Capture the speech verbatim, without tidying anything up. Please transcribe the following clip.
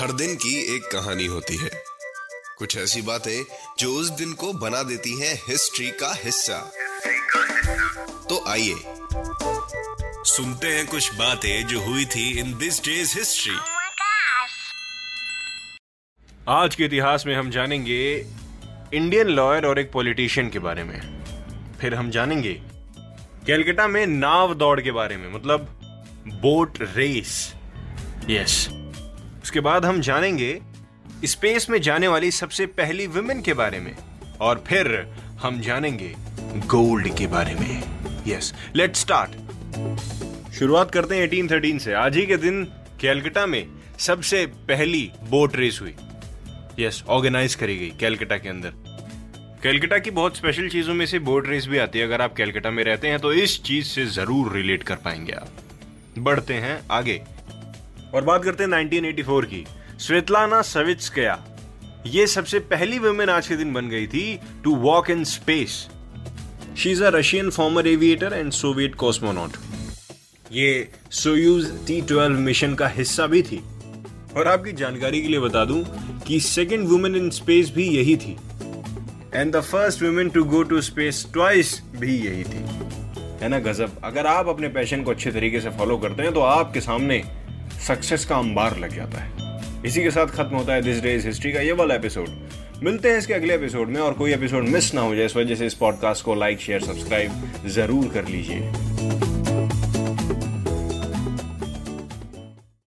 हर दिन की एक कहानी होती है, कुछ ऐसी बातें जो उस दिन को बना देती हैं हिस्ट्री का हिस्सा। तो आइए सुनते हैं कुछ बातें जो हुई थी इन दिस डेज हिस्ट्री। आज के इतिहास में हम जानेंगे इंडियन लॉयर और एक पॉलिटिशियन के बारे में, फिर हम जानेंगे कैलकटा में नाव दौड़ के बारे में, मतलब बोट रेस। Yes yes. उसके बाद हम जानेंगे स्पेस में जाने वाली सबसे पहली विमेन के बारे में, और फिर हम जानेंगे गोल्ड के बारे में। Yes, let's start. शुरुआत करते हैं अठारह सौ तेरह से। आज ही के दिन कैलकटा में सबसे पहली बोट रेस हुई। यस, ऑर्गेनाइज करी गई कैलकटा के अंदर। कैलकटा की बहुत स्पेशल चीजों में से बोट रेस भी आती है। अगर आप कैलकटा में रहते हैं तो इस चीज से जरूर रिलेट कर पाएंगे आप। बढ़ते हैं आगे और बात करते हैं उन्नीस सौ चौरासी की। स्वेतलाना सवित्स्काया, ये सबसे पहली वुमेन आज के दिन बन गई थी to walk in space. She is a Russian former aviator and Soviet cosmonaut. ये सोयूज टी ट्वेल्व मिशन का हिस्सा भी थी। और आपकी जानकारी के लिए बता दूं कि सेकंड वुमेन इन स्पेस भी यही थी, and the first women to go to space twice भी यही थी। है ना गजब। अगर आप अपने पैशन को अच्छे तरीके से फॉलो करते हैं तो आपके सामने सक्सेस का अंबार लग जाता है। इसी के साथ खत्म होता है दिस डेज हिस्ट्री का ये वाला एपिसोड। मिलते हैं इसके अगले एपिसोड में, और कोई एपिसोड मिस ना हो जाए इस वजह से इस पॉडकास्ट को लाइक शेयर सब्सक्राइब जरूर कर लीजिए।